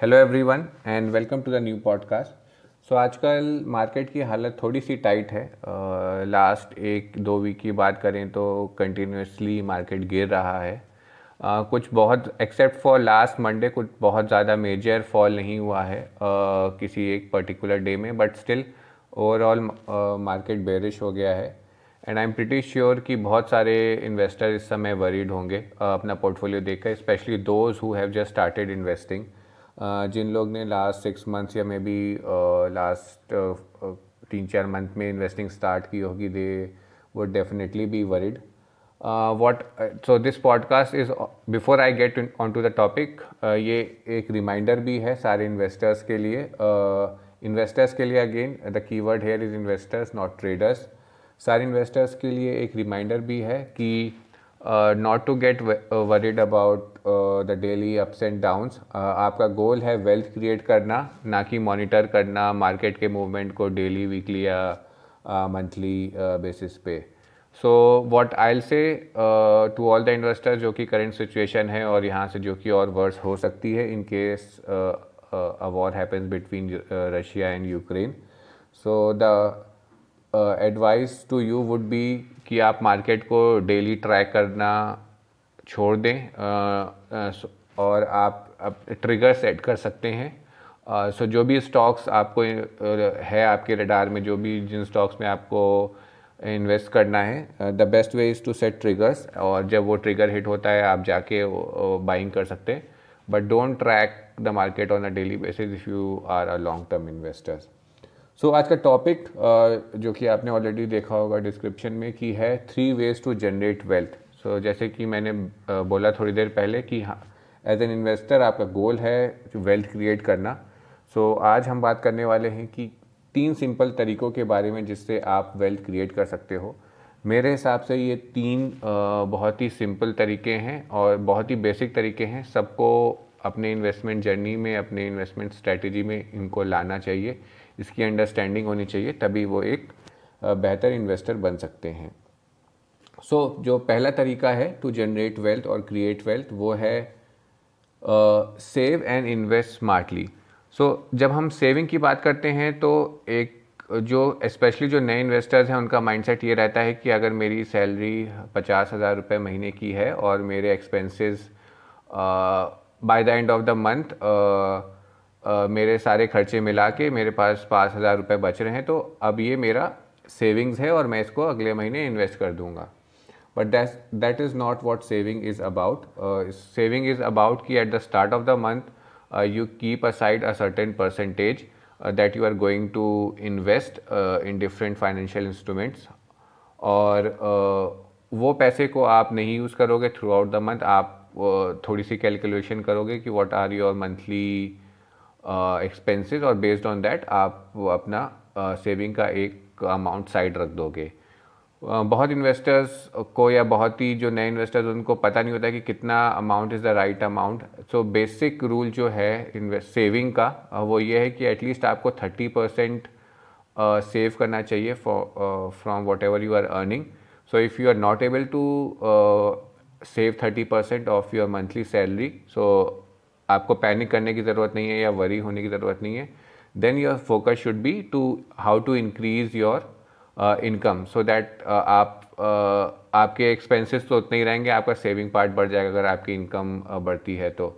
Hello everyone and welcome to the new podcast. So आजकल market की हालत थोड़ी सी टाइट है। लास्ट एक दो वीक की बात करें तो कंटिन्यूसली मार्केट गिर रहा है। कुछ बहुत एक्सेप्ट फॉर लास्ट मंडे कुछ बहुत ज़्यादा मेजर फॉल नहीं हुआ है किसी एक पर्टिकुलर डे में, but still overall market bearish हो गया है। And I am pretty sure कि बहुत सारे इन्वेस्टर इस समय वरीड होंगे अपना पोर्टफोलियो देखकर, specially those who have just started investing, जिन लोग ने लास्ट 6 months या मे बी लास्ट 3-4 month में इन्वेस्टिंग स्टार्ट की होगी, they would definitely be worried. So this podcast is before I get on to the topic, ये एक reminder भी है सारे इन्वेस्टर्स के लिए। Again the key word here is investors not traders. सारे इन्वेस्टर्स के लिए एक रिमाइंडर भी है कि not to get worried about the daily ups and downs. आपका गोल है वेल्थ क्रिएट करना, ना कि मॉनिटर करना मार्केट के मूवमेंट को डेली, वीकली या मंथली बेसिस पे। So what I will say to all the investors जो कि करंट सिचुएशन है और यहाँ से जो कि और वर्स हो सकती है in case a war happens between Russia and Ukraine. So the advice to you would be कि आप मार्केट को डेली ट्रैक करना छोड़ दें और आप ट्रिगर सेट कर सकते हैं। सो जो भी स्टॉक्स आपको है आपके रडार में, जो भी जिन स्टॉक्स में आपको इन्वेस्ट करना है, the best way is to set triggers, और जब वो ट्रिगर हिट होता है आप जाके बाइंग कर सकते हैं। But don't track the market on a daily basis if you are a long term investors. So आज का टॉपिक जो कि आपने ऑलरेडी देखा होगा डिस्क्रिप्शन में कि है 3 ways to generate wealth. So जैसे कि मैंने बोला थोड़ी देर पहले कि हाँ, एज एन इन्वेस्टर आपका गोल है वेल्थ क्रिएट करना। सो आज हम बात करने वाले हैं कि 3 सिंपल तरीक़ों के बारे में जिससे आप वेल्थ क्रिएट कर सकते हो। मेरे हिसाब से ये 3 बहुत ही सिंपल तरीके हैं और बहुत ही बेसिक तरीके हैं। सबको अपने इन्वेस्टमेंट जर्नी में, अपने इन्वेस्टमेंट स्ट्रेटजी में इनको लाना चाहिए, इसकी अंडरस्टैंडिंग होनी चाहिए, तभी वो एक बेहतर इन्वेस्टर बन सकते हैं। सो जो पहला तरीका है टू जनरेट वेल्थ और क्रिएट वेल्थ वो है save and invest smartly. So जब हम सेविंग की बात करते हैं तो एक जो स्पेशली जो नए इन्वेस्टर्स हैं उनका माइंडसेट ये रहता है कि अगर मेरी सैलरी 50,000 रुपये महीने की है और मेरे expenses by the end of the month मेरे सारे खर्चे मिला के मेरे पास 5,000 रुपये बच रहे हैं, तो अब ये मेरा सेविंग्स है और मैं इसको अगले महीने इन्वेस्ट कर दूंगा। But that is not what saving is about. Saving is about कि at the start of the month you keep aside a certain percentage that you are going to invest in different financial instruments, और वो पैसे को आप नहीं use करोगे throughout the month. आप थोड़ी सी कैलकुलेशन करोगे कि what are your monthly expenses और बेस्ड ऑन दैट आप वो अपना सेविंग का एक अमाउंट साइड रख दोगे। बहुत इन्वेस्टर्स को या बहुत ही जो नए इन्वेस्टर्स उनको पता नहीं होता कि कितना amount is the right amount. So basic rule जो है इन्वेस्ट सेविंग का वो ये है कि एटलीस्ट आपको 30% सेव करना चाहिए from whatever you are earning. So if you are not able to save 30% of your monthly salary, so आपको पैनिक करने की ज़रूरत नहीं है या वरी होने की ज़रूरत नहीं है। Then your focus should be to how to increase your income so that आप आपके एक्सपेंसेस तो उतने ही रहेंगे, आपका सेविंग पार्ट बढ़ जाएगा अगर आपकी इनकम बढ़ती है तो।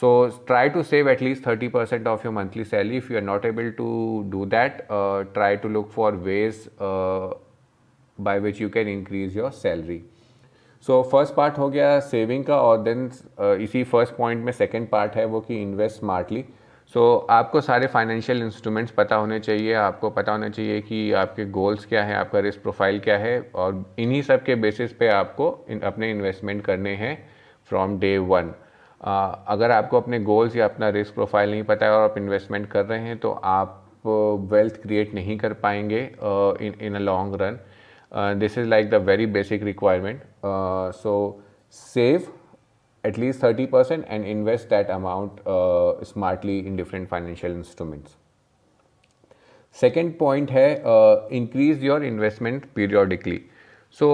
So try to save at least 30% of your monthly salary. If you are not able to do that, try to look for ways by which you can increase your salary. So first part हो गया saving का, और then इसी first point में second part है वो कि invest smartly. सो आपको सारे फाइनेंशियल इंस्ट्रूमेंट्स पता होने चाहिए, आपको पता होना चाहिए कि आपके गोल्स क्या हैं, आपका रिस्क प्रोफाइल क्या है, और इन्हीं सब के बेसिस पे आपको अपने इन्वेस्टमेंट करने हैं फ्रॉम डे वन। अगर आपको अपने गोल्स या अपना रिस्क प्रोफाइल नहीं पता है और आप इन्वेस्टमेंट कर रहे हैं तो आप वेल्थ क्रिएट नहीं कर पाएंगे in a long run. This is like the very basic requirement. So save at least 30% and invest that amount smartly in different financial instruments. Second point है increase your investment periodically. So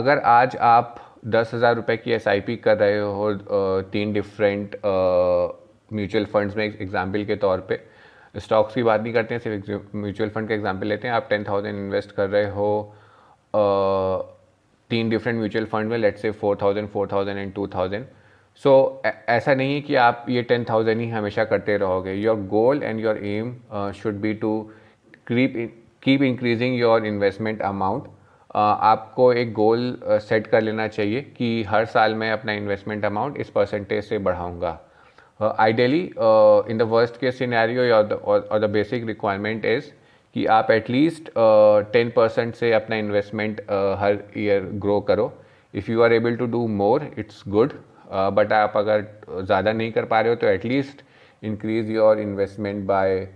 अगर आज आप 10,000 रुपये की SIP कर रहे हो 3 different mutual funds में एग्जाम्पल के तौर पे, स्टॉक्स की बात नहीं करते हैं, सिर्फ म्यूचुअल फंड का एग्जाम्पल लेते हैं। आप 10,000 इन्वेस्ट कर रहे हो 3 डिफरेंट म्यूचुअल फंड में, लेट्स से 4,000, 4,000 एंड 2,000। सो ऐसा नहीं है कि आप ये 10,000 ही हमेशा करते रहोगे। Your goal and your aim should be to keep increasing your investment amount. आपको एक गोल सेट कर लेना चाहिए कि हर साल मैं अपना इन्वेस्टमेंट अमाउंट इस परसेंटेज से बढ़ाऊँगा। Ideally in the worst case scenario और द बेसिक रिक्वायरमेंट इज़ कि आप एटलीस्ट 10% से अपना इन्वेस्टमेंट हर ईयर ग्रो करो। If you are able to do more it's good, but आप अगर ज़्यादा नहीं कर पा रहे हो तो at least increase your investment by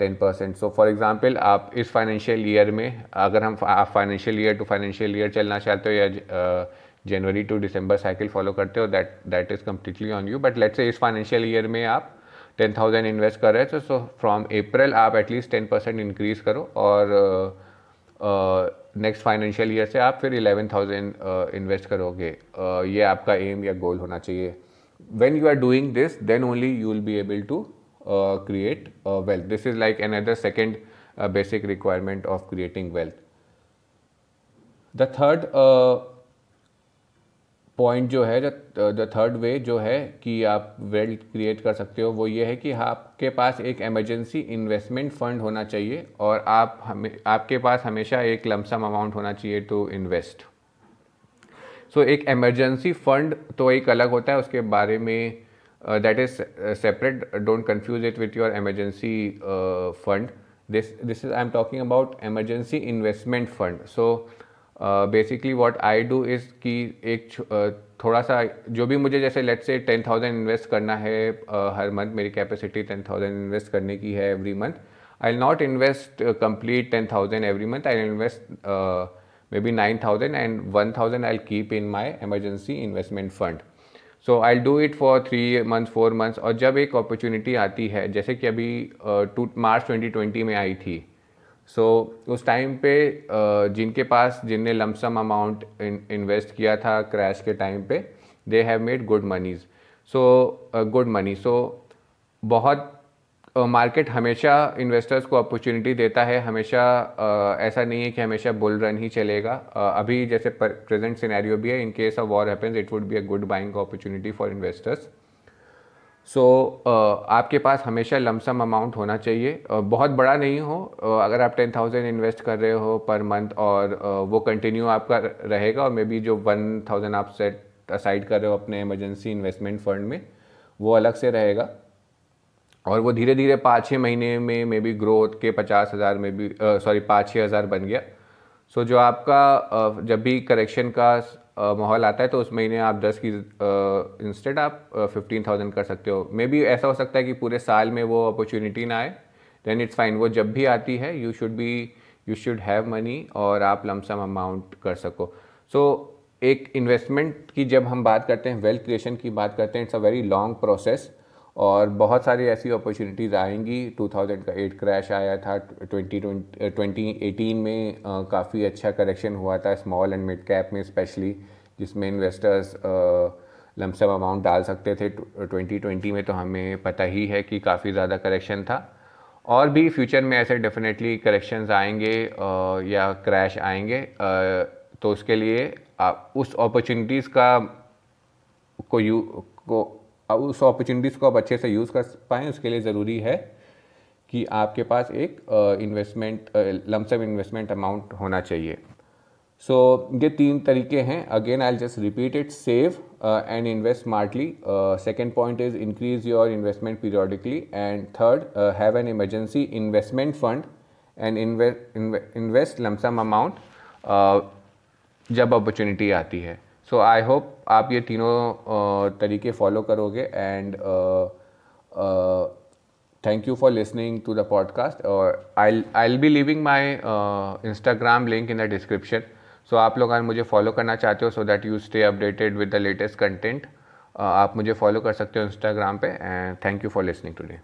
10%। So for example आप इस फाइनेंशियल ईयर में, अगर हम आप financial year to financial year चलना चाहते हो या जनवरी टू दिसंबर साइकिल फॉलो करते हो, that is completely on you. But let's say इस फाइनेंशियल ईयर में आप 10,000 इन्वेस्ट कर रहे हो, सो फ्रॉम अप्रैल आप एटलीस्ट 10% इंक्रीज़ करो और नेक्स्ट फाइनेंशियल ईयर से आप फिर 11,000 इन्वेस्ट करोगे। ये आपका एम या गोल होना चाहिए। When you are doing this then only you will be able to create wealth. This is like another second basic requirement of creating wealth. The third point जो है, the third way जो है कि आप wealth create कर सकते हो, वो ये है कि आपके पास एक emergency investment fund होना चाहिए और आपके पास हमेशा एक लमसम अमाउंट होना चाहिए to invest. So एक emergency fund तो एक अलग होता है, उसके बारे में that is separate. Don't confuse it with your emergency fund. This is I'm talking about emergency investment fund. So basically what I do is कि एक थोड़ा सा जो भी मुझे, जैसे let's say 10,000 इन्वेस्ट करना है हर मंथ, मेरी कैपेसिटी 10,000 इन्वेस्ट करने की है every month. I will not invest complete 10,000 every month, I invest maybe 9,000 and 1,000 I keep in my emergency investment fund. So I do it for 3 months 4 months और जब एक opportunity आती है, जैसे कि अभी मार्च 2020 में आई थी। सो उस टाइम पे जिनने लमसम अमाउंट इन्वेस्ट किया था क्रैश के टाइम पे, they have made good money. So बहुत मार्केट हमेशा इन्वेस्टर्स को अपॉर्चुनिटी देता है, हमेशा ऐसा नहीं है कि हमेशा बुल रन ही चलेगा। अभी जैसे प्रेजेंट सिनेरियो भी है, in case of war happens it would be a good buying opportunity for investors. So आपके पास हमेशा लमसम अमाउंट होना चाहिए, बहुत बड़ा नहीं हो। अगर आप 10,000 इन्वेस्ट कर रहे हो पर मंथ और वो कंटिन्यू आपका रहेगा, और मे बी जो 1,000 आप सेट असाइड कर रहे हो अपने इमरजेंसी इन्वेस्टमेंट फंड में, वो अलग से रहेगा और वो धीरे धीरे 5-6 महीने में मे बी ग्रोथ के 50,000 में भी 5-6 हज़ार बन गया। सो जो आपका जब भी करेक्शन का माहौल आता है तो उस महीने आप 10 की इंस्टेड आप 15,000 कर सकते हो। मे बी ऐसा हो सकता है कि पूरे साल में वो अपॉर्चुनिटी ना आए, देन इट्स फाइन। वो जब भी आती है यू शुड हैव मनी और आप लमसम अमाउंट कर सको। सो एक इन्वेस्टमेंट की जब हम बात करते हैं, वेल्थ क्रिएशन की बात करते हैं, it's a very long process और बहुत सारी ऐसी अपॉर्चुनिटीज़ आएंगी। 2008 क्रैश आया था, 2018 में काफ़ी अच्छा करेक्शन हुआ था स्मॉल एंड मिड कैप में स्पेशली, जिसमें इन्वेस्टर्स लमसम अमाउंट डाल सकते थे। 2020 में तो हमें पता ही है कि काफ़ी ज़्यादा करेक्शन था, और भी फ्यूचर में ऐसे डेफिनेटली करेक्शंस आएंगे या क्रैश आएंगे। तो उसके लिए आप उस अपॉर्चुनिटीज़ को आप अच्छे से यूज़ कर पाएँ, उसके लिए ज़रूरी है कि आपके पास एक लमसम इन्वेस्टमेंट अमाउंट होना चाहिए। सो ये 3 तरीके हैं। Again I just repeat it, save and invest smartly. Second point is increase your investment periodically, and third have an emergency investment fund and invest lump sum amount जब अपॉर्चुनिटी आती है। सो I hope आप ये तीनों तरीके फॉलो करोगे, and thank you for listening to the podcast. और I will be leaving my Instagram link in the description. So आप लोग अगर मुझे फॉलो करना चाहते हो so that you stay updated with the latest content, आप मुझे फॉलो कर सकते हो इंस्टाग्राम पे। And thank you for listening today.